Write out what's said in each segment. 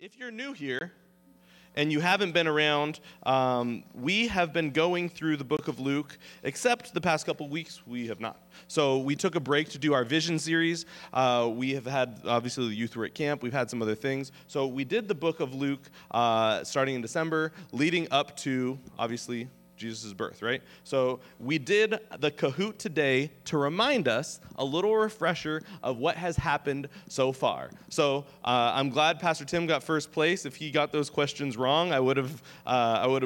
If you're new here and you haven't been around, we have been going through the book of Luke, except the past couple weeks we have not. So we took a break to do our vision series. We have had, obviously, the youth were at camp. We've had some other things. So we did the book of Luke starting in December, leading up to, obviously, Jesus' birth, right? So we did the Kahoot today to remind us a little refresher of what has happened so far. So I'm glad Pastor Tim got first place. If he got those questions wrong, I would have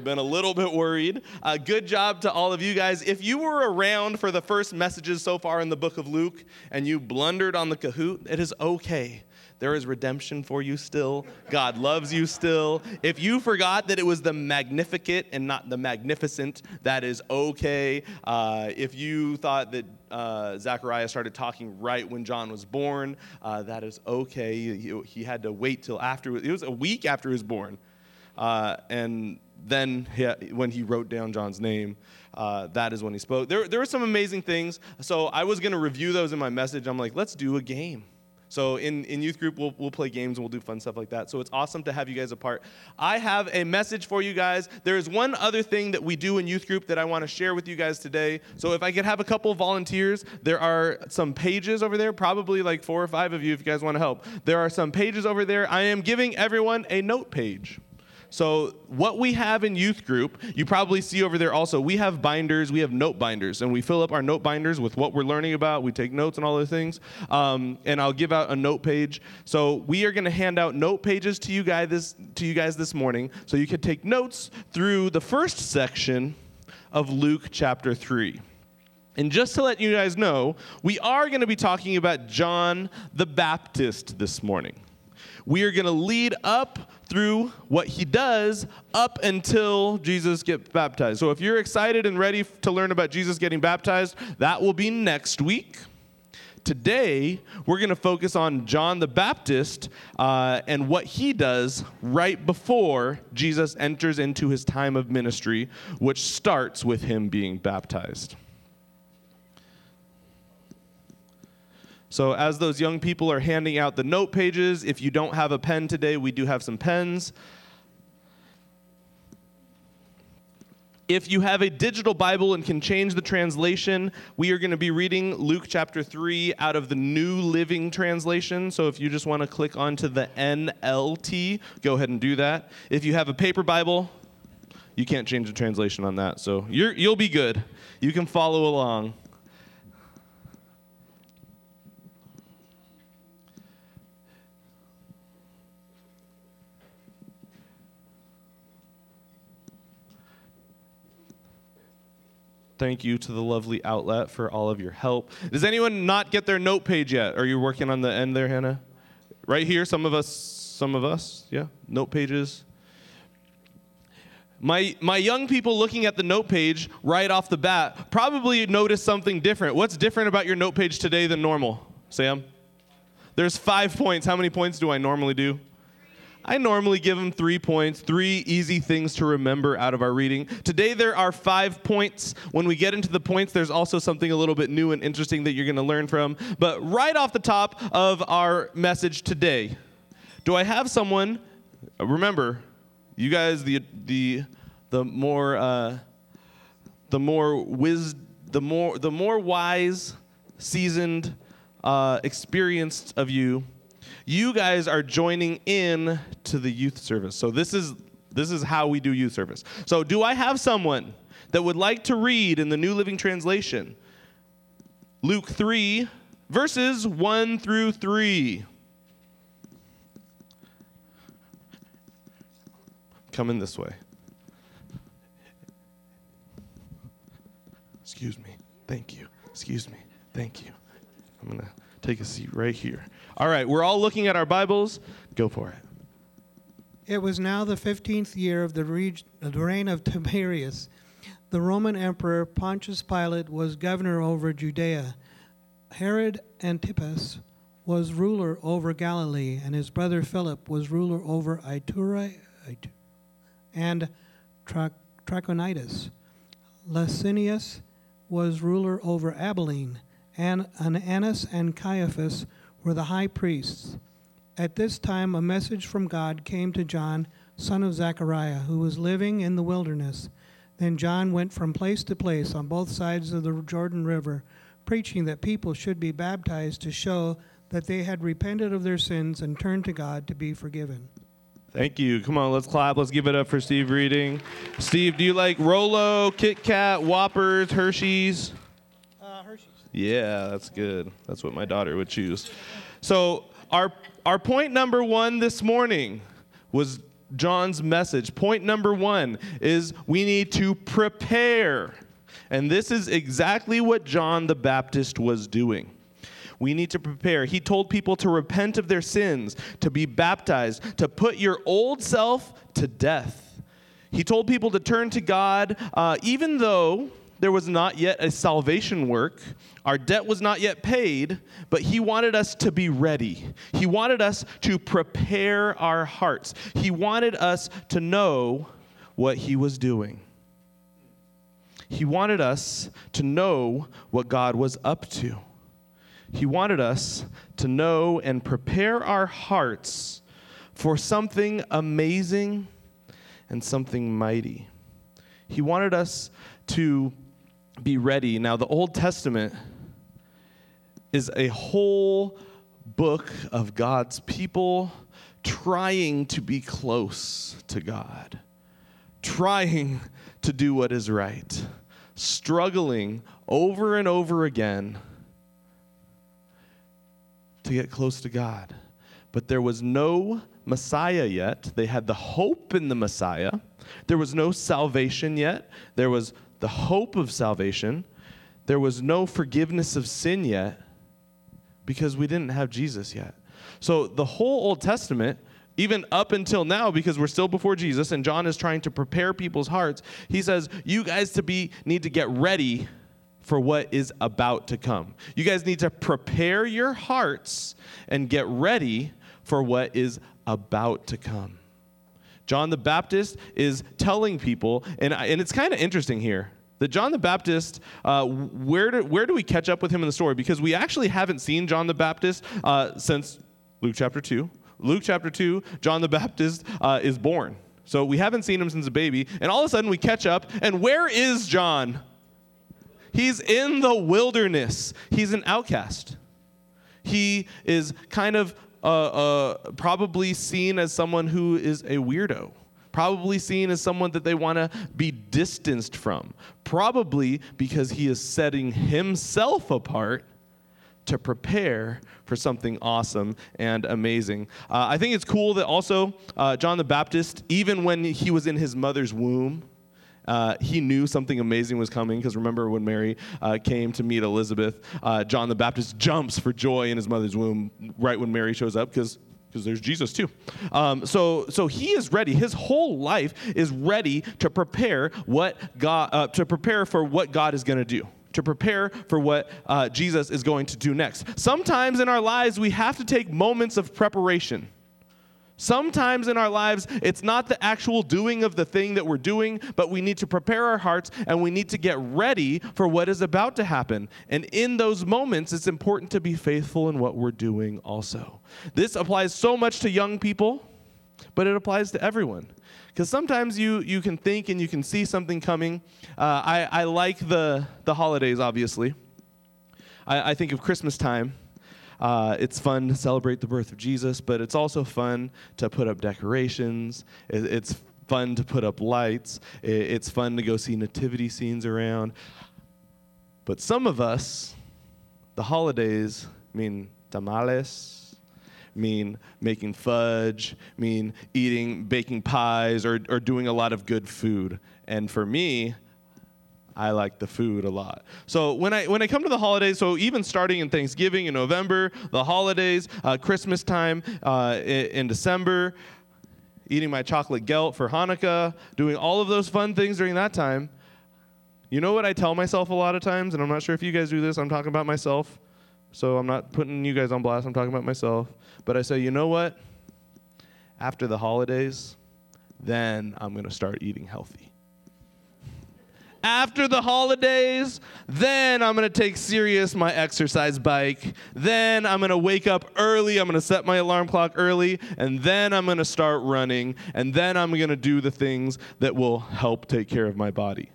been a little bit worried. Good job to all of you guys. If you were around for the first messages so far in the book of Luke and you blundered on the Kahoot, it is okay. There is redemption for you still. God loves you still. If you forgot that it was the Magnificat and not the Magnificent, that is okay. If you thought that Zechariah started talking right when John was born, that is okay. He had to wait till after. It was a week after he was born. And then when he wrote down John's name, that is when he spoke. There were some amazing things. So I was going to review those in my message. I'm like, let's do a game. So in youth group, we'll play games, and we'll do fun stuff like that. So it's awesome to have you guys a part. I have a message for you guys. There is one other thing that we do in youth group that I want to share with you guys today. So if I could have a couple volunteers, there are some pages over there, probably like 4 or 5 of you if you guys want to help. There are some pages over there. I am giving everyone a note page. So what we have in youth group, you probably see over there also, we have binders, we have note binders, and we fill up our note binders with what we're learning about. We take notes and all those things, and I'll give out a note page. So we are going to hand out note pages to you guys this morning, so you can take notes through the first section of Luke chapter 3. And just to let you guys know, we are going to be talking about John the Baptist this morning. We are going to lead up through what he does up until Jesus gets baptized. So if you're excited and ready to learn about Jesus getting baptized, that will be next week. Today, we're going to focus on John the Baptist and what he does right before Jesus enters into his time of ministry, which starts with him being baptized. So as those young people are handing out the note pages, if you don't have a pen today, we do have some pens. If you have a digital Bible and can change the translation, we are going to be reading Luke chapter 3 out of the New Living Translation. So if you just want to click onto the NLT, go ahead and do that. If you have a paper Bible, you can't change the translation on that. So you'll be good. You can follow along. Thank you to the lovely outlet for all of your help. Does anyone not get their note page yet? Are you working on the end there, Hannah? Right here, some of us, yeah, note pages. My young people looking at the note page right off the bat probably noticed something different. What's different about your note page today than normal, Sam? There's 5 points. How many points do I normally do? I normally give them 3 points, 3 easy things to remember out of our reading. Today there are 5 points. When we get into the points, there's also something a little bit new and interesting that you're going to learn from. But right off the top of our message today, do I have someone? Remember, you guys, the more wise, seasoned, experienced of you. You guys are joining in to the youth service. So this is how we do youth service. So do I have someone that would like to read in the New Living Translation, Luke 3, verses 1 through 3? Coming this way. Excuse me. Thank you. Excuse me. Thank you. I'm going to take a seat right here. All right, we're all looking at our Bibles. Go for it. It was now the 15th year of the reign of Tiberius. The Roman emperor Pontius Pilate was governor over Judea. Herod Antipas was ruler over Galilee, and his brother Philip was ruler over Ituraea and Trachonitis. Lysanias was ruler over Abilene, and Annas and Caiaphas were the high priests. At this time, a message from God came to John, son of Zechariah, who was living in the wilderness. Then John went from place to place on both sides of the Jordan River, preaching that people should be baptized to show that they had repented of their sins and turned to God to be forgiven. Thank you. Come on, let's clap. Let's give it up for Steve Reading. Steve, do you like Rolo, Kit Kat, Whoppers, Hershey's? Hershey's. Yeah, that's good. That's what my daughter would choose. So our point number one this morning was John's message. Point number one is we need to prepare. And this is exactly what John the Baptist was doing. We need to prepare. He told people to repent of their sins, to be baptized, to put your old self to death. He told people to turn to God, even though there was not yet a salvation work. Our debt was not yet paid, but he wanted us to be ready. He wanted us to prepare our hearts. He wanted us to know what he was doing. He wanted us to know what God was up to. He wanted us to know and prepare our hearts for something amazing and something mighty. He wanted us to be ready. Now, the Old Testament is a whole book of God's people trying to be close to God, trying to do what is right, struggling over and over again to get close to God. But there was no Messiah yet. They had the hope in the Messiah. There was no salvation yet. There was the hope of salvation. There was no forgiveness of sin yet because we didn't have Jesus yet. So the whole Old Testament, even up until now, because we're still before Jesus and John is trying to prepare people's hearts, he says, you guys need to get ready for what is about to come. You guys need to prepare your hearts and get ready for what is about to come. John the Baptist is telling people, and it's kind of interesting here, that John the Baptist, where do we catch up with him in the story? Because we actually haven't seen John the Baptist since Luke chapter 2. Luke chapter 2, John the Baptist is born. So we haven't seen him since a baby, and all of a sudden we catch up, and where is John? He's in the wilderness. He's an outcast. He is kind of probably seen as someone who is a weirdo, probably seen as someone that they want to be distanced from, probably because he is setting himself apart to prepare for something awesome and amazing. I think it's cool that also John the Baptist, even when he was in his mother's womb, he knew something amazing was coming, because remember when Mary came to meet Elizabeth, John the Baptist jumps for joy in his mother's womb right when Mary shows up, because there's Jesus too. So he is ready. His whole life is ready to prepare for what God is going to do, to prepare for what Jesus is going to do next. Sometimes in our lives we have to take moments of preparation. Sometimes in our lives, it's not the actual doing of the thing that we're doing, but we need to prepare our hearts and we need to get ready for what is about to happen. And in those moments, it's important to be faithful in what we're doing also. This applies so much to young people, but it applies to everyone. Because sometimes you can think and you can see something coming. I like the holidays, obviously. I think of Christmas time. It's fun to celebrate the birth of Jesus, but it's also fun to put up decorations. It's fun to put up lights. It's fun to go see nativity scenes around. But some of us, the holidays mean tamales, mean making fudge, mean baking pies, or doing a lot of good food. And for me, I like the food a lot. So when I come to the holidays, so even starting in Thanksgiving in November, the holidays, Christmas time in December, eating my chocolate gelt for Hanukkah, doing all of those fun things during that time, you know what I tell myself a lot of times, and I'm not sure if you guys do this, I'm talking about myself, so I'm not putting you guys on blast, I'm talking about myself, but I say, you know what? After the holidays, then I'm going to start eating healthy. After the holidays, then I'm going to take serious my exercise bike. Then I'm going to wake up early. I'm going to set my alarm clock early. And then I'm going to start running. And then I'm going to do the things that will help take care of my body.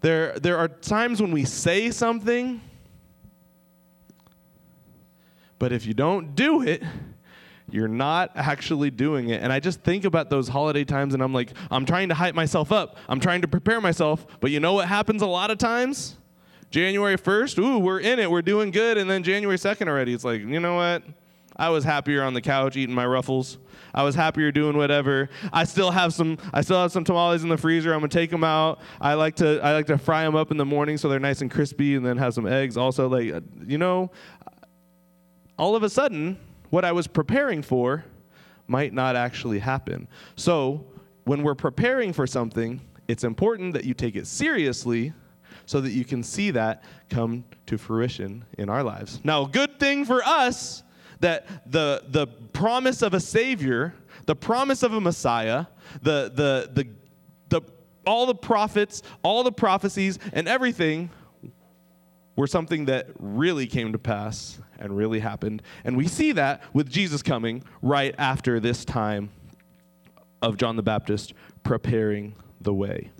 There are times when we say something, but if you don't do it, you're not actually doing it. And I just think about those holiday times, and I'm like, I'm trying to hype myself up. I'm trying to prepare myself. But you know what happens a lot of times? January 1st, ooh, we're in it. We're doing good. And then January 2nd already, it's like, you know what? I was happier on the couch eating my Ruffles. I was happier doing whatever. I still have some tamales in the freezer. I'm gonna take them out. I like to fry them up in the morning so they're nice and crispy, and then have some eggs. Also, like, you know, all of a sudden, what I was preparing for might not actually happen. So when we're preparing for something, it's important that you take it seriously so that you can see that come to fruition in our lives. Now, good thing for us that the promise of a Savior, the promise of a Messiah, all the prophets, all the prophecies, and everything were something that really came to pass and really happened. And we see that with Jesus coming right after this time of John the Baptist preparing the way.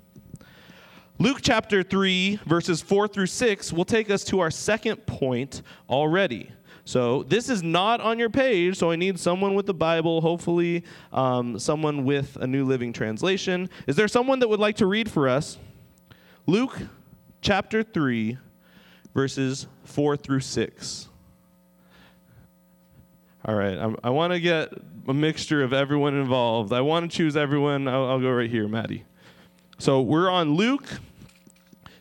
Luke chapter 3, verses 4 through 6 will take us to our second point already. So this is not on your page, so I need someone with the Bible, hopefully someone with a New Living Translation. Is there someone that would like to read for us? Luke chapter 3, verses 4 through 6. All right, I want to get a mixture of everyone involved. I want to choose everyone. I'll go right here, Maddie. So we're on Luke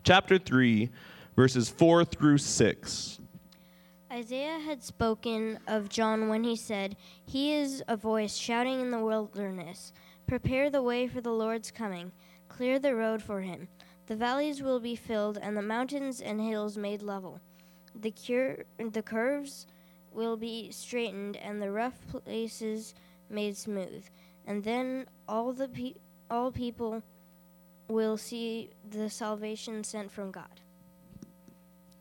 chapter 3, verses 4 through 6. Isaiah had spoken of John when he said, "He is a voice shouting in the wilderness, prepare the way for the Lord's coming, clear the road for him. The valleys will be filled and the mountains and hills made level. The curves will be straightened and the rough places made smooth, and then all people will see the salvation sent from God."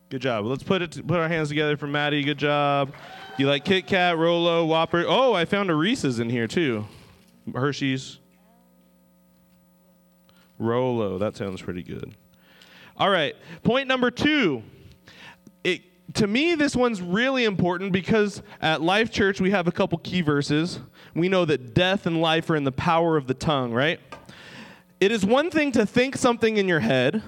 Good job. Let's put our hands together for Maddie. Good job. You like Kit Kat, Rolo, Whopper? Oh, I found a Reese's in here too. Hershey's. Rolo. That sounds pretty good. All right. Point number 2. To me, this one's really important because at Life Church, we have a couple key verses. We know that death and life are in the power of the tongue, right? It is one thing to think something in your head,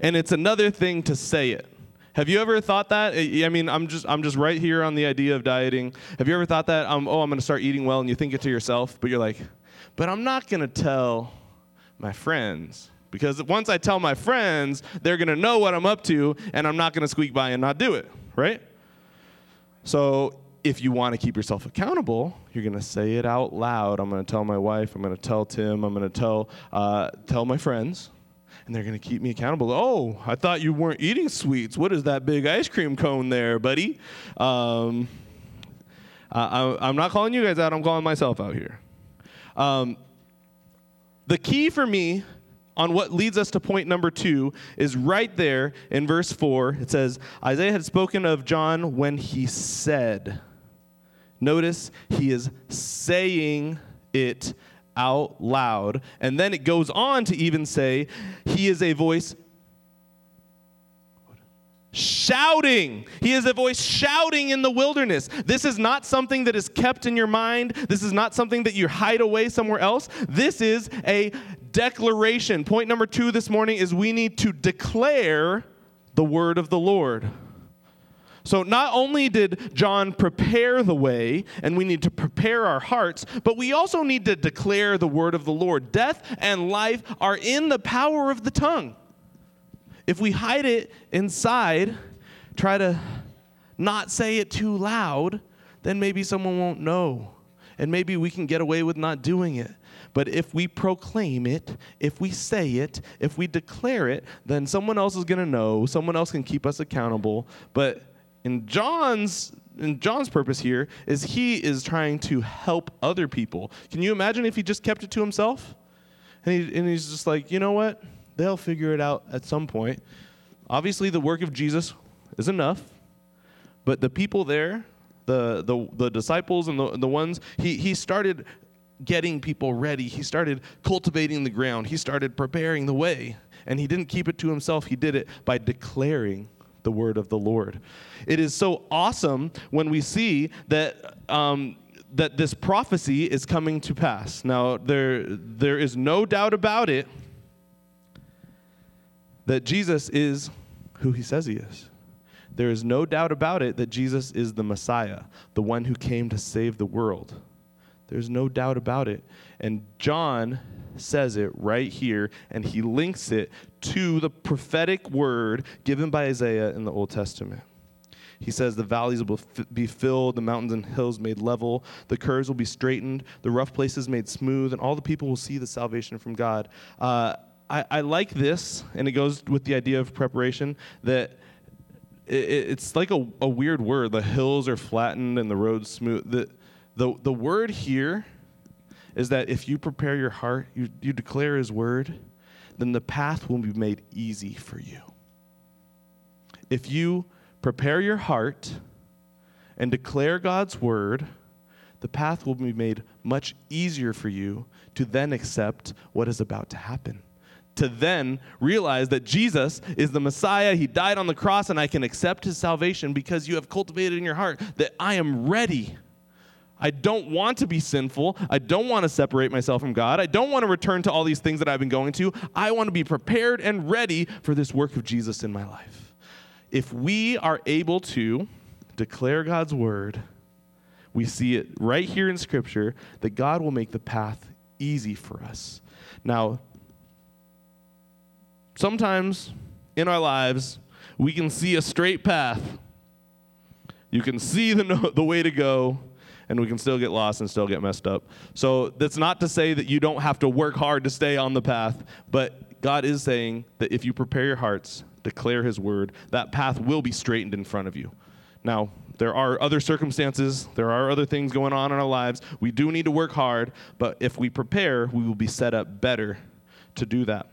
and it's another thing to say it. Have you ever thought that? I mean, I'm just right here on the idea of dieting. Have you ever thought that, I'm going to start eating well, and you think it to yourself, but you're like, but I'm not going to tell my friends. Because once I tell my friends, they're going to know what I'm up to, and I'm not going to squeak by and not do it, right? So if you want to keep yourself accountable, you're going to say it out loud. I'm going to tell my wife. I'm going to tell Tim. I'm going to tell my friends, and they're going to keep me accountable. Oh, I thought you weren't eating sweets. What is that big ice cream cone there, buddy? I'm not calling you guys out. I'm calling myself out here. The key for me on what leads us to point number 2 is right there in verse 4. It says, Isaiah had spoken of John when he said. Notice he is saying it out loud. And then it goes on to even say, he is a voice shouting. He is a voice shouting in the wilderness. This is not something that is kept in your mind. This is not something that you hide away somewhere else. This is a declaration. Point number 2 this morning is we need to declare the word of the Lord. So not only did John prepare the way, and we need to prepare our hearts, but we also need to declare the word of the Lord. Death and life are in the power of the tongue. If we hide it inside, try to not say it too loud, then maybe someone won't know. And maybe we can get away with not doing it. But if we proclaim it, if we say it, if we declare it, then someone else is going to know. Someone else can keep us accountable. But in John's purpose here is he is trying to help other people. Can you imagine if he just kept it to himself? And he's just like, you know what? They'll figure it out at some point. Obviously, the work of Jesus is enough, but the people there, the disciples and the ones, he started getting people ready. He started cultivating the ground. He started preparing the way, and he didn't keep it to himself. He did it by declaring the word of the Lord. It is so awesome when we see that that this prophecy is coming to pass. Now, there is no doubt about it that Jesus is who he says he is. There is no doubt about it that Jesus is the Messiah, the one who came to save the world. There's no doubt about it. And John says it right here, and he links it to the prophetic word given by Isaiah in the Old Testament. He says the valleys will be filled, the mountains and hills made level, the curves will be straightened, the rough places made smooth, and all the people will see the salvation from God. I like this, and it goes with the idea of preparation, that it's like a weird word. The hills are flattened and the roads smooth. The word here is that if you prepare your heart, you declare his word, then the path will be made easy for you. If you prepare your heart and declare God's word, the path will be made much easier for you to then accept what is about to happen, to then realize that Jesus is the Messiah. He died on the cross, and I can accept his salvation because you have cultivated in your heart that I am ready. I don't want to be sinful. I don't want to separate myself from God. I don't want to return to all these things that I've been going to. I want to be prepared and ready for this work of Jesus in my life. If we are able to declare God's word, we see it right here in Scripture that God will make the path easy for us. Now, sometimes in our lives, we can see a straight path. You can see the way to go, and we can still get lost and still get messed up. So that's not to say that you don't have to work hard to stay on the path, but God is saying that if you prepare your hearts, declare his word, that path will be straightened in front of you. Now, there are other circumstances. There are other things going on in our lives. We do need to work hard, but if we prepare, we will be set up better to do that.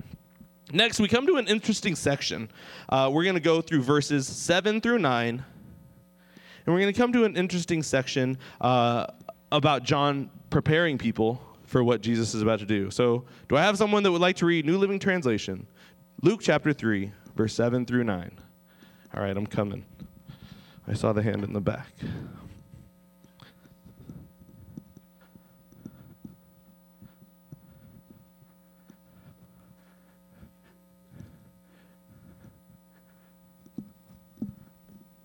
Next, we come to an interesting section. We're going to go through verses 7 through 9, and we're going to come to an interesting section about John preparing people for what Jesus is about to do. So, do I have someone that would like to read New Living Translation? Luke chapter 3. Verse 7 through 9. All right, I'm coming. I saw the hand in the back.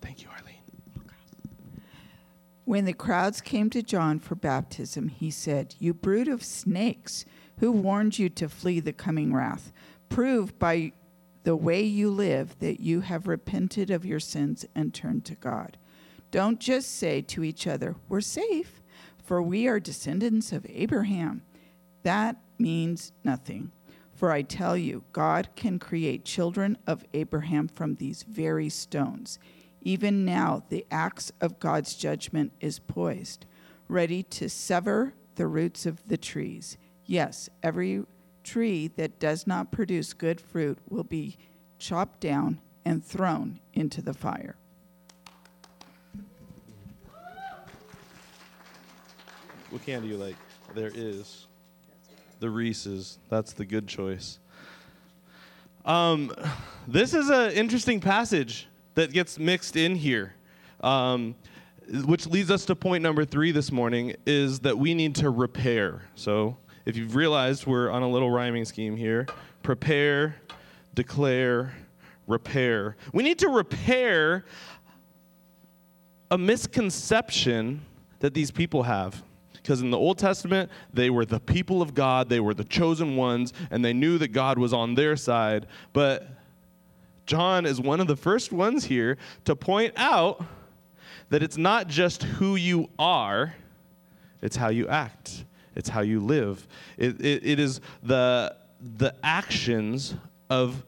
Thank you, Arlene. When the crowds came to John for baptism, he said, "You brood of snakes, who warned you to flee the coming wrath? Prove by the way you live that you have repented of your sins and turned to God. Don't just say to each other, 'We're safe, for we are descendants of Abraham.' That means nothing. For I tell you, God can create children of Abraham from these very stones. Even now, the axe of God's judgment is poised, ready to sever the roots of the trees. Yes, every tree that does not produce good fruit will be chopped down and thrown into the fire." What candy you like? There is the Reese's. That's the good choice. This is an interesting passage that gets mixed in here, which leads us to point number 3 this morning, is that we need to repair. So, if you've realized, we're on a little rhyming scheme here. Prepare, declare, repair. We need to repair a misconception that these people have. Because in the Old Testament, they were the people of God. They were the chosen ones, and they knew that God was on their side. But John is one of the first ones here to point out that it's not just who you are, it's how you act. It's how you live. It is the actions of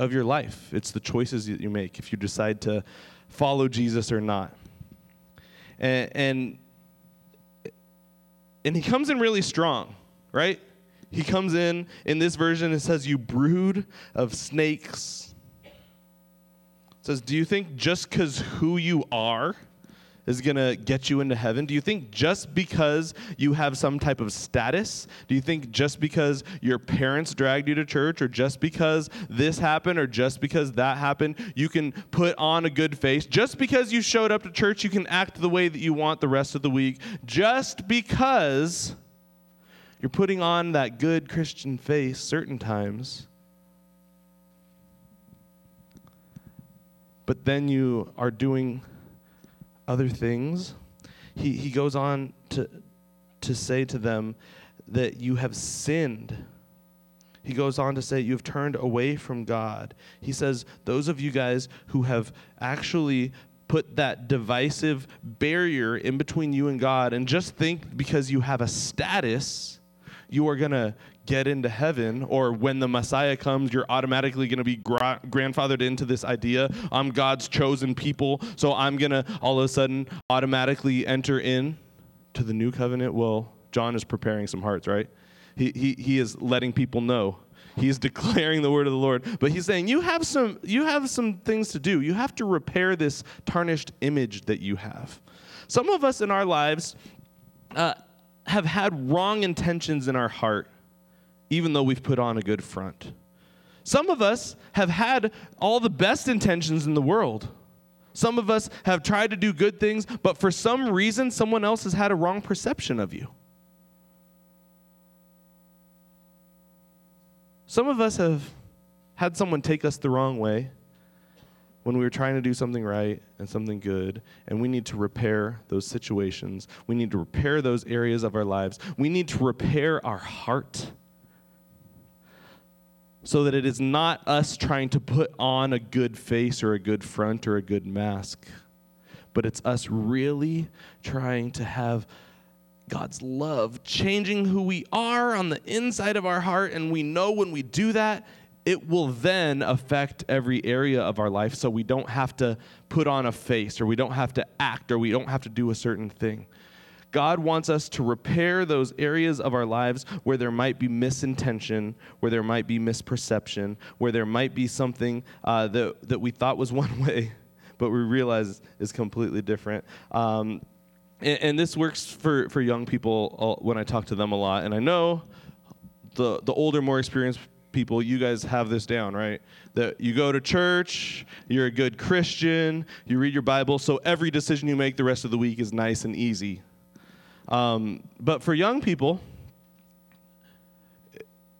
your life. It's the choices that you make if you decide to follow Jesus or not. And he comes in really strong, right? He comes in this version, it says, "You brood of snakes." It says, do you think just because who you are is going to get you into heaven? Do you think just because you have some type of status? Do you think just because your parents dragged you to church, or just because this happened, or just because that happened, you can put on a good face? Just because you showed up to church, you can act the way that you want the rest of the week. Just because you're putting on that good Christian face certain times, but then you are doing other things. He goes on to say to them that you have sinned. He goes on to say you have turned away from God. He says, those of you guys who have actually put that divisive barrier in between you and God and just think because you have a status, you are going to get into heaven, or when the Messiah comes, you're automatically going to be grandfathered into this idea, I'm God's chosen people, so I'm going to all of a sudden automatically enter in to the new covenant. Well, John is preparing some hearts, right? He is letting people know. He's declaring the word of the Lord, but he's saying you have some things to do. You have to repair this tarnished image that you have. Some of us in our lives have had wrong intentions in our heart, even though we've put on a good front. Some of us have had all the best intentions in the world. Some of us have tried to do good things, but for some reason, someone else has had a wrong perception of you. Some of us have had someone take us the wrong way when we were trying to do something right and something good, and we need to repair those situations. We need to repair those areas of our lives. We need to repair our heart, so that it is not us trying to put on a good face or a good front or a good mask, but it's us really trying to have God's love changing who we are on the inside of our heart, and we know when we do that, it will then affect every area of our life, so we don't have to put on a face, or we don't have to act, or we don't have to do a certain thing. God wants us to repair those areas of our lives where there might be misintention, where there might be misperception, where there might be something that we thought was one way, but we realize is completely different. And this works for young people when I talk to them a lot. And I know the older, more experienced people, you guys have this down, right? That you go to church, you're a good Christian, you read your Bible, so every decision you make the rest of the week is nice and easy. But for young people,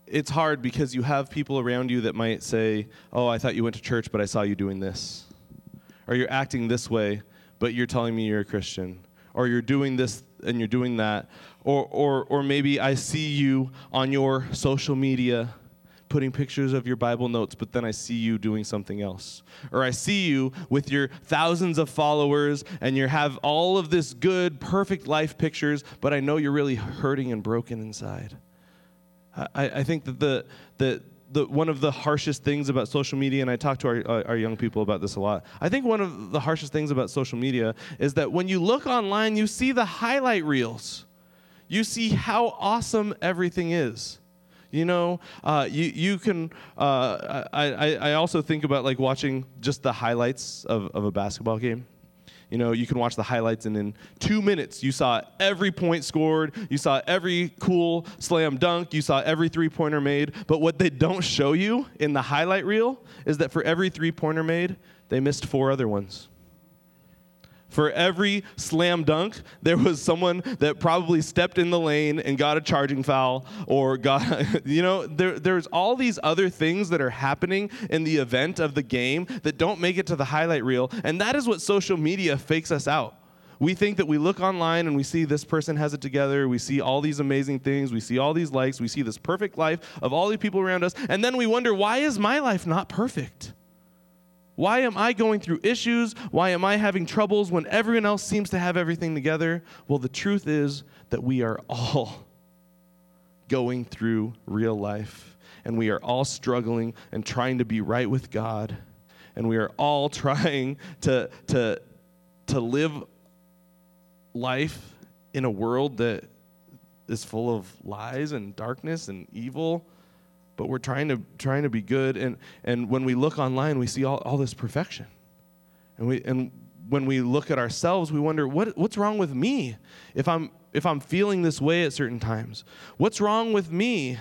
it's hard because you have people around you that might say, oh, I thought you went to church, but I saw you doing this. Or you're acting this way, but you're telling me you're a Christian. Or you're doing this and you're doing that. Or maybe I see you on your social media putting pictures of your Bible notes, but then I see you doing something else. Or I see you with your thousands of followers, and you have all of this good, perfect life pictures, but I know you're really hurting and broken inside. I think that the one of the harshest things about social media, and I talk to our young people about this a lot, I think one of the harshest things about social media is that when you look online, you see the highlight reels. You see how awesome everything is. You know, you can, I also think about like watching just the highlights of a basketball game. You know, you can watch the highlights, and in 2 minutes, you saw every point scored, you saw every cool slam dunk, you saw every three-pointer made. But what they don't show you in the highlight reel is that for every three-pointer made, they missed four other ones. For every slam dunk, there was someone that probably stepped in the lane and got a charging foul, or got, you know, there's all these other things that are happening in the event of the game that don't make it to the highlight reel, and that is what social media fakes us out. We think that we look online and we see this person has it together, we see all these amazing things, we see all these likes, we see this perfect life of all the people around us, and then we wonder, why is my life not perfect? Why am I going through issues? Why am I having troubles when everyone else seems to have everything together? Well, the truth is that we are all going through real life, and we are all struggling and trying to be right with God, and we are all trying to live life in a world that is full of lies and darkness and evil, but we're trying to be good. And when we look online, we see all this perfection. And when we look at ourselves, we wonder, what's wrong with me if I'm feeling this way at certain times? What's wrong with me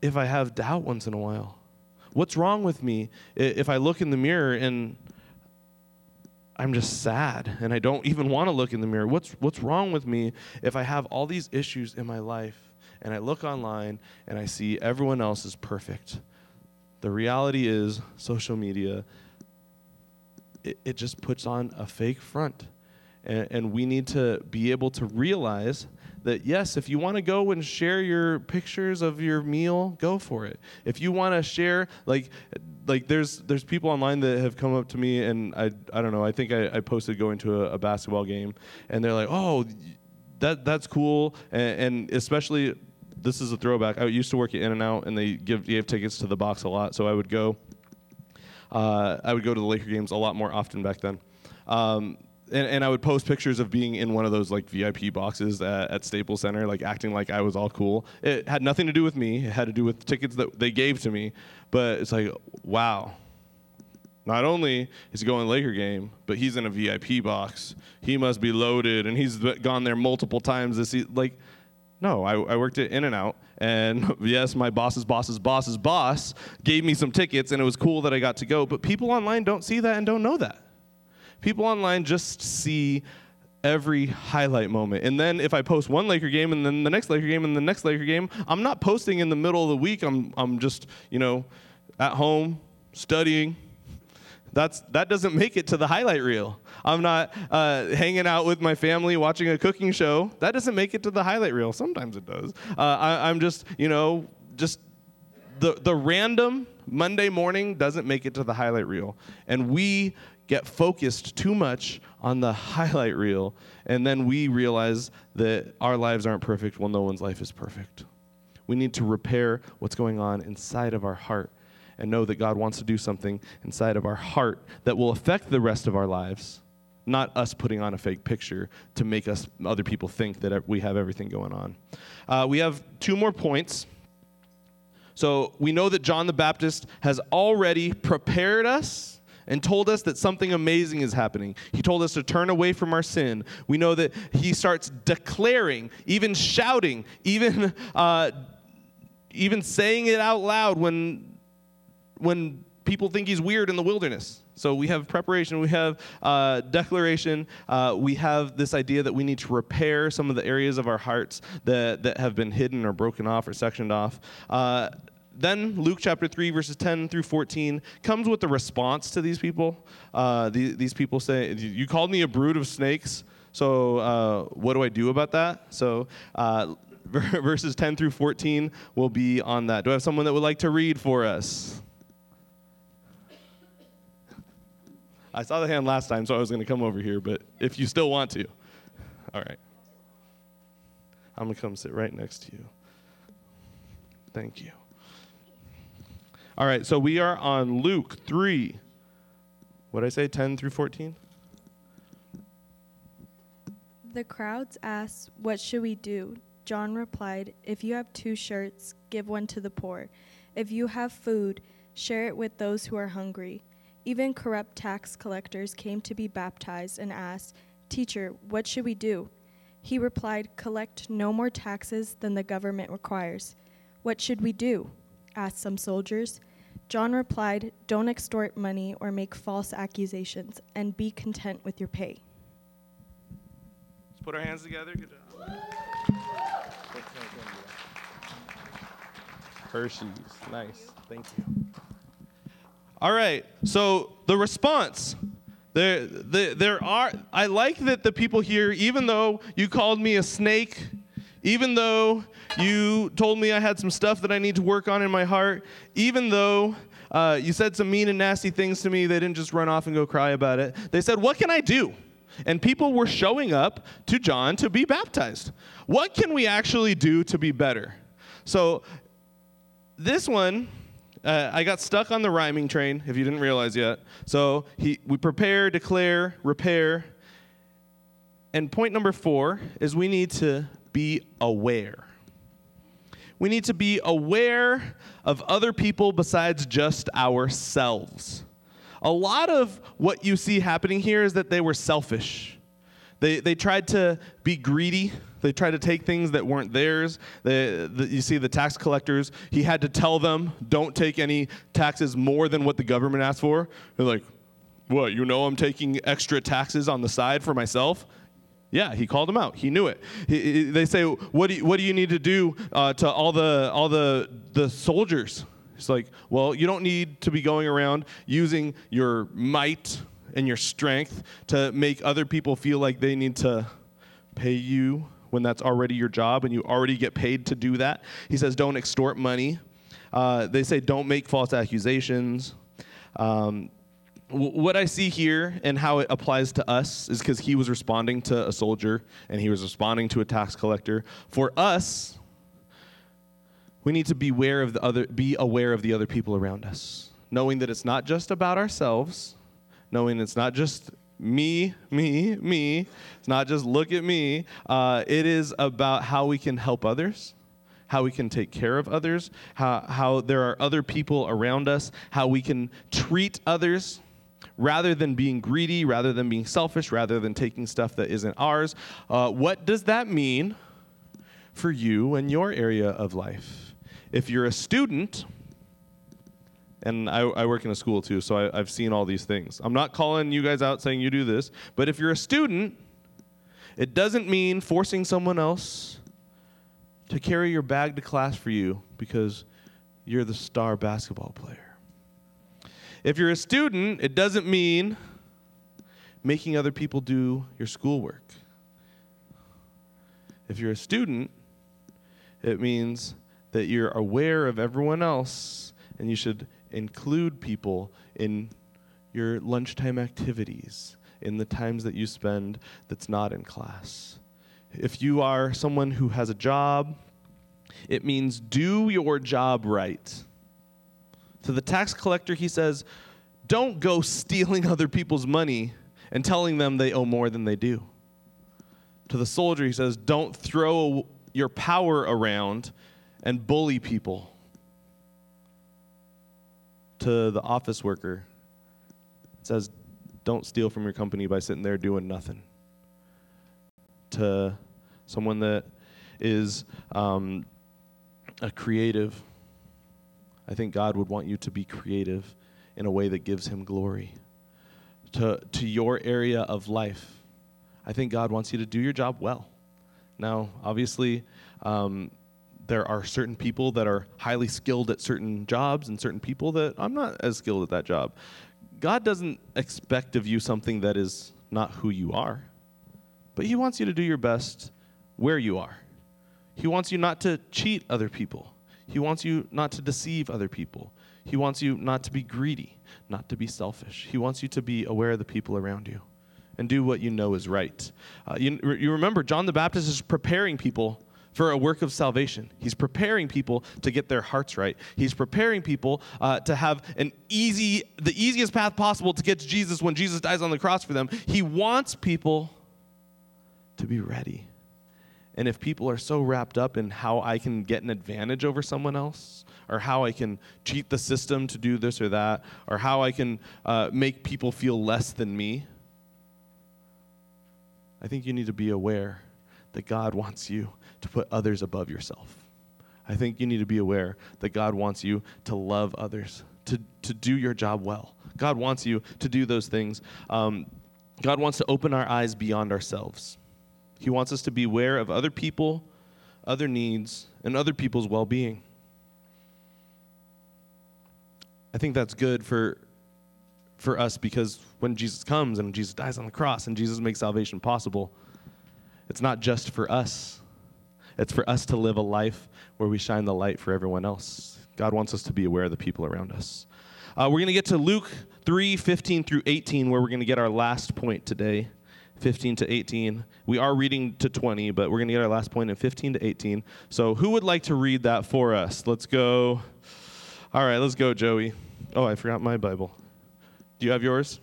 if I have doubt once in a while? What's wrong with me if I look in the mirror and I'm just sad and I don't even want to look in the mirror? What's wrong with me if I have all these issues in my life and I look online and I see everyone else is perfect? The reality is social media, it just puts on a fake front. And we need to be able to realize that, yes, if you want to go and share your pictures of your meal, go for it. If you want to share, like there's people online that have come up to me, and I don't know, I think I posted going to a basketball game, and they're like, oh, that's cool. And especially, this is a throwback. I used to work at In-N-Out, and they gave tickets to the box a lot, so I would go. I would go to the Lakers games a lot more often back then. And I would post pictures of being in one of those like VIP boxes at Staples Center, like acting like I was all cool. It had nothing to do with me. It had to do with tickets that they gave to me. But it's like, wow. Not only is he going to Laker game, but he's in a VIP box. He must be loaded, and he's gone there multiple times this season. Like, no, I worked at In-N-Out, and yes, my boss's boss's boss's boss gave me some tickets, and it was cool that I got to go. But people online don't see that and don't know that. People online just see every highlight moment. And then if I post one Laker game and then the next Laker game and the next Laker game, I'm not posting in the middle of the week. I'm just, at home studying. That doesn't make it to the highlight reel. I'm not hanging out with my family watching a cooking show. That doesn't make it to the highlight reel. Sometimes it does. I'm just, just the random Monday morning doesn't make it to the highlight reel. And we get focused too much on the highlight reel, and then we realize that our lives aren't perfect. Well, no one's life is perfect. We need to repair what's going on inside of our heart and know that God wants to do something inside of our heart that will affect the rest of our lives, not us putting on a fake picture to make other people think that we have everything going on. We have two more points. So we know that John the Baptist has already prepared us and told us that something amazing is happening. He told us to turn away from our sin. We know that he starts declaring, even shouting, even saying it out loud when people think he's weird in the wilderness. So we have preparation, we have declaration, we have this idea that we need to repair some of the areas of our hearts that have been hidden or broken off or sectioned off. Then Luke chapter 3, verses 10 through 14, comes with the response to these people. These people say, you called me a brood of snakes, so what do I do about that? So verses 10 through 14 will be on that. Do I have someone that would like to read for us? I saw the hand last time, so I was going to come over here, but if you still want to. All right. I'm going to come sit right next to you. Thank you. All right, so we are on Luke 3. What did I say, 10 through 14? The crowds asked, what should we do? John replied, if you have 2 shirts, give one to the poor. If you have food, share it with those who are hungry. Even corrupt tax collectors came to be baptized and asked, teacher, what should we do? He replied, collect no more taxes than the government requires. What should we do? Asked some soldiers. John replied, don't extort money or make false accusations, and be content with your pay. Let's put our hands together. Good job. Hershey's. Nice. Thank you. All right. So the response. I like that the people here, even though you called me a snake, even though you told me I had some stuff that I need to work on in my heart, even though you said some mean and nasty things to me, they didn't just run off and go cry about it. They said, what can I do? And people were showing up to John to be baptized. What can we actually do to be better? So this one, I got stuck on the rhyming train, if you didn't realize yet. So we prepare, declare, repair. And point number 4 is we need to be aware. We need to be aware of other people besides just ourselves. A lot of what you see happening here is that they were selfish. They tried to be greedy. They tried to take things that weren't theirs. You see the tax collectors, he had to tell them, don't take any taxes more than what the government asked for. They're like, what, you know I'm taking extra taxes on the side for myself? Yeah, he called him out. He knew it. They say, what do you need to do to all the soldiers? It's like, well, you don't need to be going around using your might and your strength to make other people feel like they need to pay you when that's already your job and you already get paid to do that. He says, don't extort money. They say, don't make false accusations. What I see here and how it applies to us is because he was responding to a soldier and he was responding to a tax collector. For us, we need to be aware of the other people around us, knowing that it's not just about ourselves, knowing it's not just me. It's not just look at me. It is about how we can help others, how we can take care of others, how there are other people around us, how we can treat others. Rather than being greedy, rather than being selfish, rather than taking stuff that isn't ours, what does that mean for you and your area of life? If you're a student, and I work in a school too, so I've seen all these things. I'm not calling you guys out saying you do this, but if you're a student, it doesn't mean forcing someone else to carry your bag to class for you because you're the star basketball player. If you're a student, it doesn't mean making other people do your schoolwork. If you're a student, it means that you're aware of everyone else and you should include people in your lunchtime activities, in the times that you spend that's not in class. If you are someone who has a job, it means do your job right. To the tax collector, he says, don't go stealing other people's money and telling them they owe more than they do. To the soldier, he says, don't throw your power around and bully people. To the office worker, it says, don't steal from your company by sitting there doing nothing. To someone that is a creative, I think God would want you to be creative in a way that gives him glory. To your area of life, I think God wants you to do your job well. Now, obviously, there are certain people that are highly skilled at certain jobs and certain people that I'm not as skilled at that job. God doesn't expect of you something that is not who you are, but he wants you to do your best where you are. He wants you not to cheat other people. He wants you not to deceive other people. He wants you not to be greedy, not to be selfish. He wants you to be aware of the people around you and do what you know is right. You remember, John the Baptist is preparing people for a work of salvation. He's preparing people to get their hearts right. He's preparing people to have the easiest path possible to get to Jesus when Jesus dies on the cross for them. He wants people to be ready. And if people are so wrapped up in how I can get an advantage over someone else, or how I can cheat the system to do this or that, or how I can make people feel less than me, I think you need to be aware that God wants you to put others above yourself. I think you need to be aware that God wants you to love others, to do your job well. God wants you to do those things. God wants to open our eyes beyond ourselves. He wants us to be aware of other people, other needs, and other people's well-being. I think that's good for us because when Jesus comes and Jesus dies on the cross and Jesus makes salvation possible, it's not just for us. It's for us to live a life where we shine the light for everyone else. God wants us to be aware of the people around us. We're going to get to Luke 3:15 through 18, where we're going to get our last point today. 15 to 18. We are reading to 20, but we're going to get our last point in 15 to 18. So who would like to read that for us? Let's go. All right, let's go, Joey. Oh, I forgot my Bible. Do you have yours?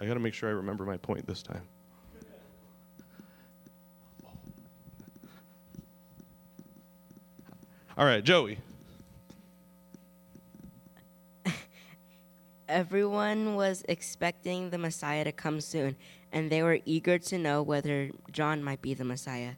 I got to make sure I remember my point this time. All right, Joey. Everyone was expecting the Messiah to come soon, and they were eager to know whether John might be the Messiah.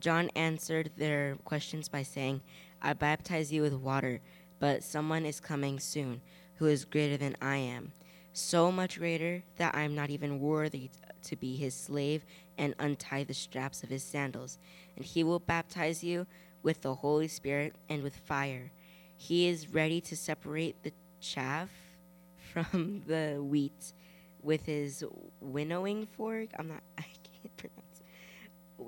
John answered their questions by saying, I baptize you with water, but someone is coming soon who is greater than I am, so much greater that I am not even worthy to be his slave and untie the straps of his sandals. And he will baptize you with the Holy Spirit and with fire. He is ready to separate the chaff from the wheat with his winnowing fork. I can't pronounce it.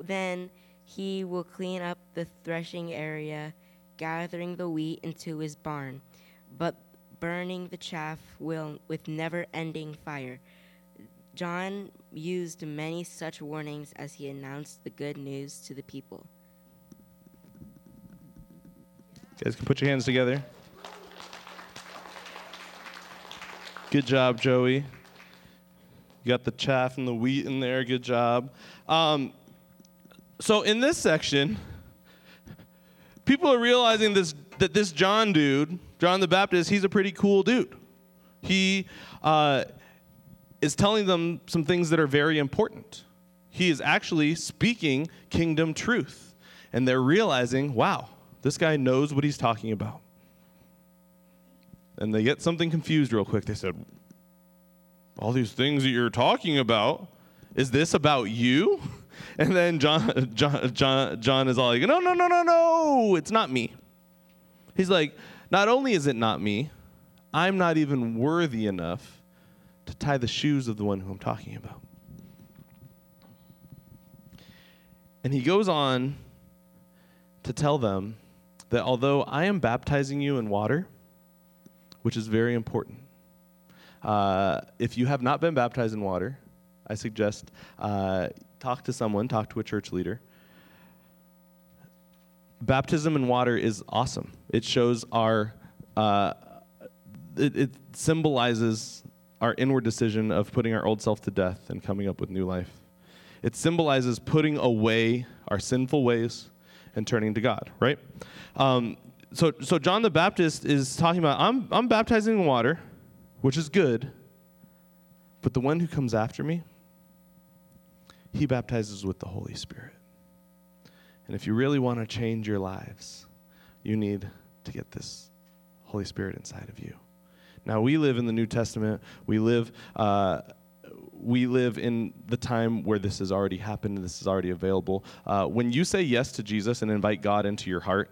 Then he will clean up the threshing area, gathering the wheat into his barn, but burning the chaff with never-ending fire. John used many such warnings as he announced the good news to the people. You guys can put your hands together. Good job, Joey. You got the chaff and the wheat in there. Good job. So in this section, people are realizing that this John dude, John the Baptist, he's a pretty cool dude. He is telling them some things that are very important. He is actually speaking kingdom truth. And they're realizing, wow, this guy knows what he's talking about. And they get something confused real quick. They said, all these things that you're talking about, is this about you? And then John is all like, no, it's not me. He's like, not only is it not me, I'm not even worthy enough to tie the shoes of the one who I'm talking about. And he goes on to tell them that although I am baptizing you in water, which is very important, if you have not been baptized in water, I suggest talk to someone, talk to a church leader. Baptism in water is awesome. It shows it symbolizes our inward decision of putting our old self to death and coming up with new life. It symbolizes putting away our sinful ways and turning to God, right? So John the Baptist is talking about, I'm baptizing in water, which is good, but the one who comes after me, he baptizes with the Holy Spirit. And if you really want to change your lives, you need to get this Holy Spirit inside of you. Now, we live in the New Testament. We live in the time where this has already happened and this is already available. When you say yes to Jesus and invite God into your heart,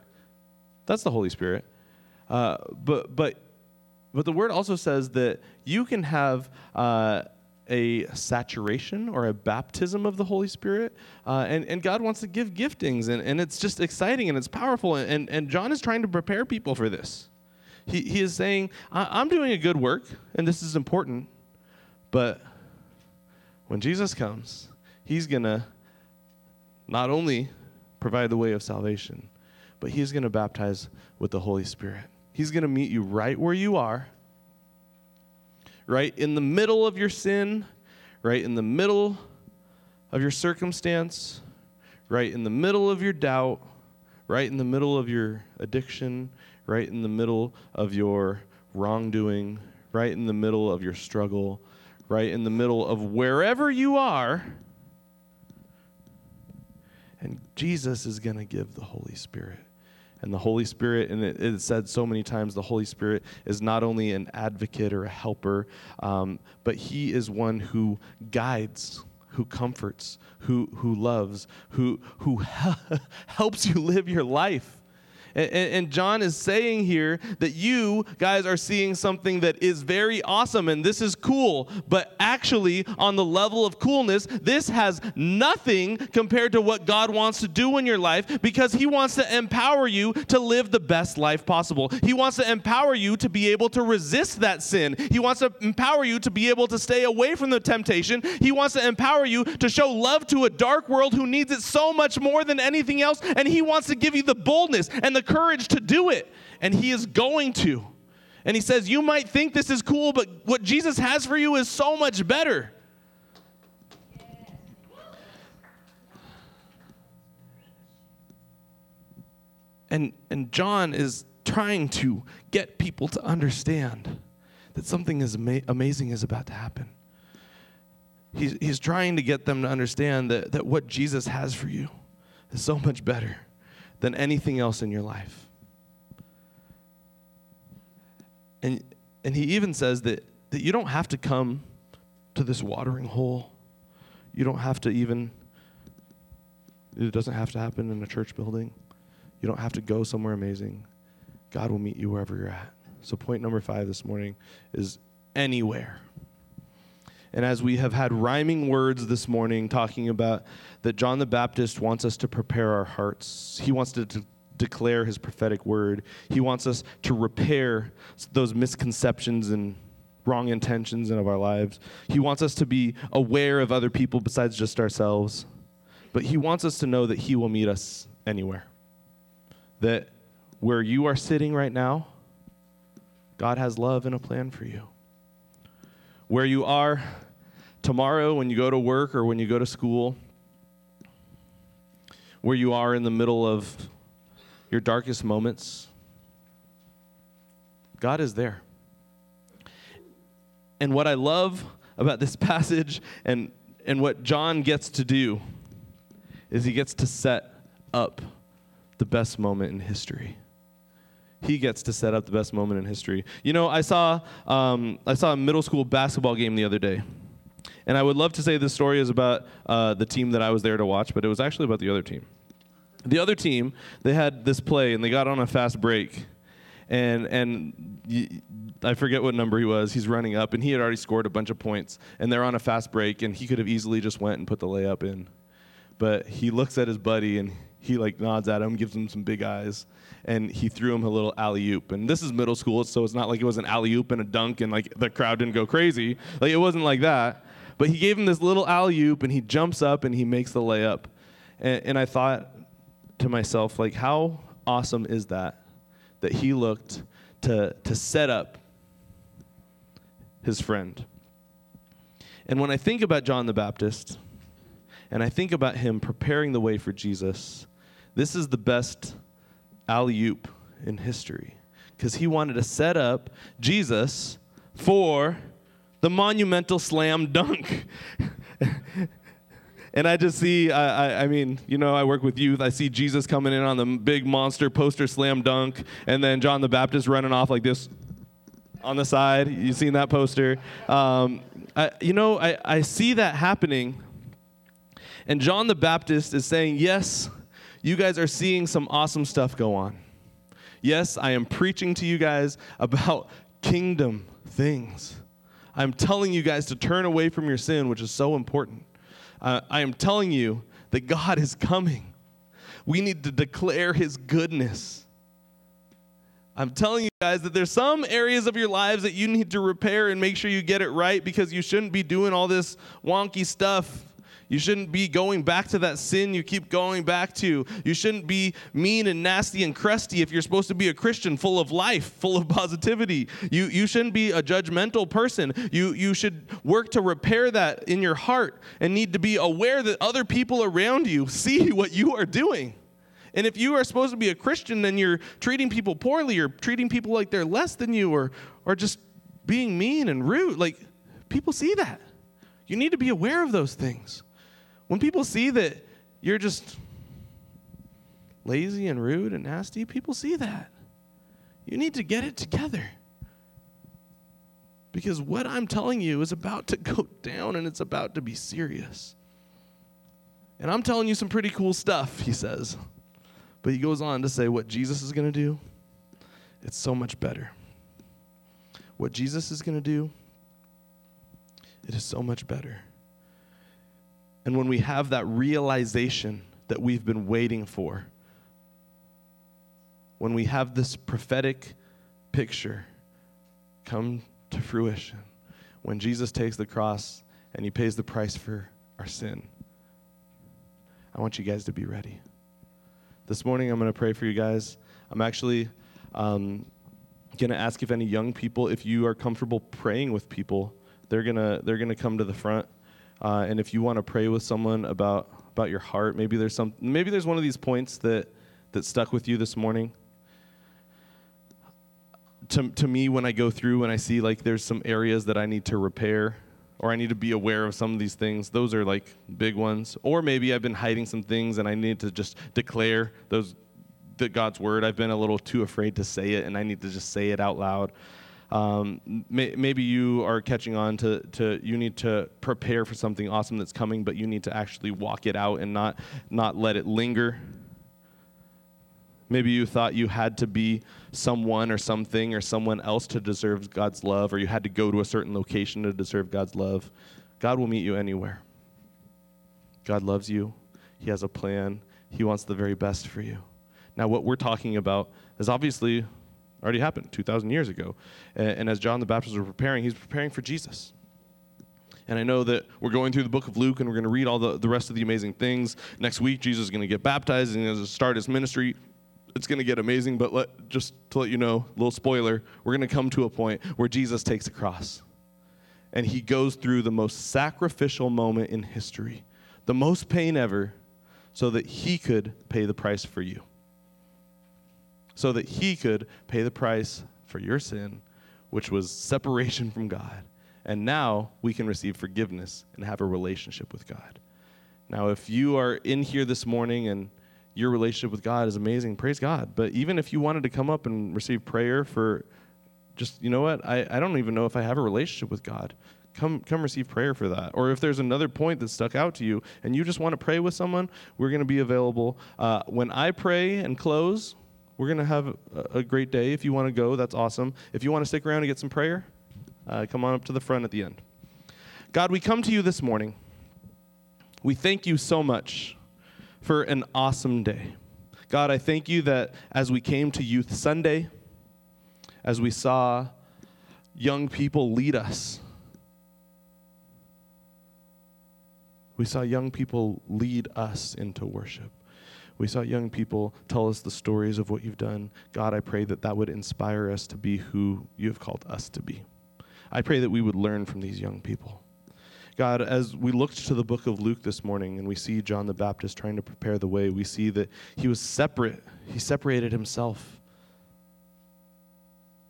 that's the Holy Spirit. But the Word also says that you can have a saturation or a baptism of the Holy Spirit. And God wants to give giftings, and it's just exciting and it's powerful. And John is trying to prepare people for this. He is saying, I'm doing a good work, and this is important, but when Jesus comes, he's going to not only provide the way of salvation, but he's going to baptize with the Holy Spirit. He's going to meet you right where you are, right in the middle of your sin, right in the middle of your circumstance, right in the middle of your doubt, right in the middle of your addiction, right in the middle of your wrongdoing, right in the middle of your struggle, right in the middle of wherever you are. And Jesus is going to give the Holy Spirit. And the Holy Spirit, and it said so many times, the Holy Spirit is not only an advocate or a helper, but he is one who guides, who comforts, who loves, who helps you live your life. And John is saying here that you guys are seeing something that is very awesome, and this is cool, but actually on the level of coolness, this has nothing compared to what God wants to do in your life, because he wants to empower you to live the best life possible. He wants to empower you to be able to resist that sin. He wants to empower you to be able to stay away from the temptation. He wants to empower you to show love to a dark world who needs it so much more than anything else, and he wants to give you the boldness and the courage to do it, and he is going to. And he says, you might think this is cool, but what Jesus has for you is so much better. Yeah. And John is trying to get people to understand that something is amazing is about to happen. He's trying to get them to understand that what Jesus has for you is so much better than anything else in your life. And he even says that you don't have to come to this watering hole. You don't have to it doesn't have to happen in a church building. You don't have to go somewhere amazing. God will meet you wherever you're at. So point number 5 this morning is anywhere. And as we have had rhyming words this morning talking about that John the Baptist wants us to prepare our hearts. He wants to declare his prophetic word. He wants us to repair those misconceptions and wrong intentions of our lives. He wants us to be aware of other people besides just ourselves. But he wants us to know that he will meet us anywhere. That where you are sitting right now, God has love and a plan for you. Where you are tomorrow when you go to work or when you go to school, where you are in the middle of your darkest moments, God is there. And what I love about this passage and what John gets to do is he gets to set up the best moment in history. He gets to set up the best moment in history. You know, I saw a middle school basketball game the other day. And I would love to say this story is about the team that I was there to watch, but it was actually about the other team. The other team, they had this play, and they got on a fast break. And I forget what number he was. He's running up, and he had already scored a bunch of points. And they're on a fast break, and he could have easily just went and put the layup in. But he looks at his buddy, and he like nods at him, gives him some big eyes, and he threw him a little alley-oop. And this is middle school, so it's not like it was an alley-oop and a dunk and like the crowd didn't go crazy. Like it wasn't like that. But he gave him this little alley-oop and he jumps up and he makes the layup. And I thought to myself, like, how awesome is that? That he looked to set up his friend. And when I think about John the Baptist, and I think about him preparing the way for Jesus, this is the best alley-oop in history because he wanted to set up Jesus for the monumental slam dunk. And I just see, I mean, you know, I work with youth. I see Jesus coming in on the big monster poster slam dunk and then John the Baptist running off like this on the side. You've seen that poster. I see that happening. And John the Baptist is saying, yes, you guys are seeing some awesome stuff go on. Yes, I am preaching to you guys about kingdom things. I'm telling you guys to turn away from your sin, which is so important. I am telling you that God is coming. We need to declare his goodness. I'm telling you guys that there's some areas of your lives that you need to repair and make sure you get it right because you shouldn't be doing all this wonky stuff. You shouldn't be going back to that sin you keep going back to. You shouldn't be mean and nasty and crusty if you're supposed to be a Christian full of life, full of positivity. You shouldn't be a judgmental person. You should work to repair that in your heart and need to be aware that other people around you see what you are doing. And if you are supposed to be a Christian, then you're treating people poorly or treating people like they're less than you or just being mean and rude. Like, people see that. You need to be aware of those things. When people see that you're just lazy and rude and nasty, people see that. You need to get it together. Because what I'm telling you is about to go down and it's about to be serious. And I'm telling you some pretty cool stuff, he says. But he goes on to say what Jesus is going to do, it's so much better. What Jesus is going to do, it is so much better. And when we have that realization that we've been waiting for, when we have this prophetic picture come to fruition, when Jesus takes the cross and he pays the price for our sin, I want you guys to be ready. This morning I'm going to pray for you guys. I'm actually going to ask if any young people, if you are comfortable praying with people, they're going to come to the front. And if you want to pray with someone about your heart, maybe there's one of these points that, that stuck with you this morning? To me, when I go through and I see like there's some areas that I need to repair, or I need to be aware of some of these things, those are like big ones. Or maybe I've been hiding some things and I need to just declare those, that God's word. I've been a little too afraid to say it and I need to just say it out loud. Maybe you are catching on to you need to prepare for something awesome that's coming, but you need to actually walk it out and not let it linger. Maybe you thought you had to be someone or something or someone else to deserve God's love, or you had to go to a certain location to deserve God's love. God will meet you anywhere. God loves you. He has a plan. He wants the very best for you. Now, what we're talking about is obviously already happened 2,000 years ago. And as John the Baptist was preparing, he's preparing for Jesus. And I know that we're going through the book of Luke, and we're going to read all the rest of the amazing things. Next week, Jesus is going to get baptized, and he's going to start his ministry. It's going to get amazing, but just to let you know, little spoiler, we're going to come to a point where Jesus takes a cross. And he goes through the most sacrificial moment in history, the most pain ever, so that he could pay the price for you. So that he could pay the price for your sin, which was separation from God. And now we can receive forgiveness and have a relationship with God. Now, if you are in here this morning and your relationship with God is amazing, praise God. But even if you wanted to come up and receive prayer for just, you know what, I don't even know if I have a relationship with God, come receive prayer for that. Or if there's another point that stuck out to you and you just want to pray with someone, we're going to be available. When I pray and close, we're going to have a great day. If you want to go, that's awesome. If you want to stick around and get some prayer, come on up to the front at the end. God, we come to you this morning. We thank you so much for an awesome day. God, I thank you that as we came to Youth Sunday, as we saw young people lead us, into worship. We saw young people tell us the stories of what you've done. God, I pray that that would inspire us to be who you have called us to be. I pray that we would learn from these young people. God, as we looked to the book of Luke this morning and we see John the Baptist trying to prepare the way, we see that he was separate. He separated himself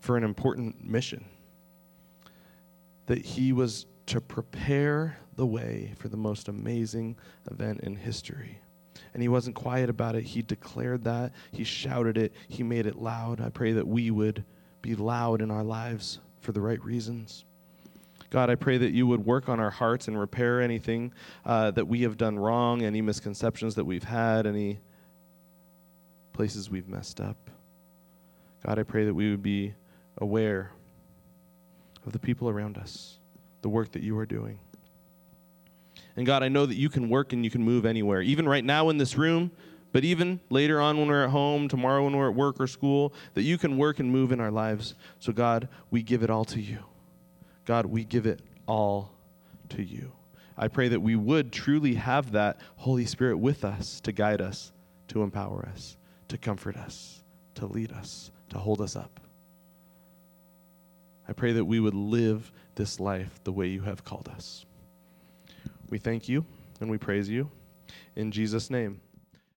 for an important mission, that he was to prepare the way for the most amazing event in history. And he wasn't quiet about it. He declared that. He shouted it. He made it loud. I pray that we would be loud in our lives for the right reasons. God, I pray that you would work on our hearts and repair anything that we have done wrong, any misconceptions that we've had, any places we've messed up. God, I pray that we would be aware of the people around us, the work that you are doing. And God, I know that you can work and you can move anywhere, even right now in this room, but even later on when we're at home, tomorrow when we're at work or school, that you can work and move in our lives. So God, we give it all to you. God, we give it all to you. I pray that we would truly have that Holy Spirit with us to guide us, to empower us, to comfort us, to lead us, to hold us up. I pray that we would live this life the way you have called us. We thank you and we praise you in Jesus' name.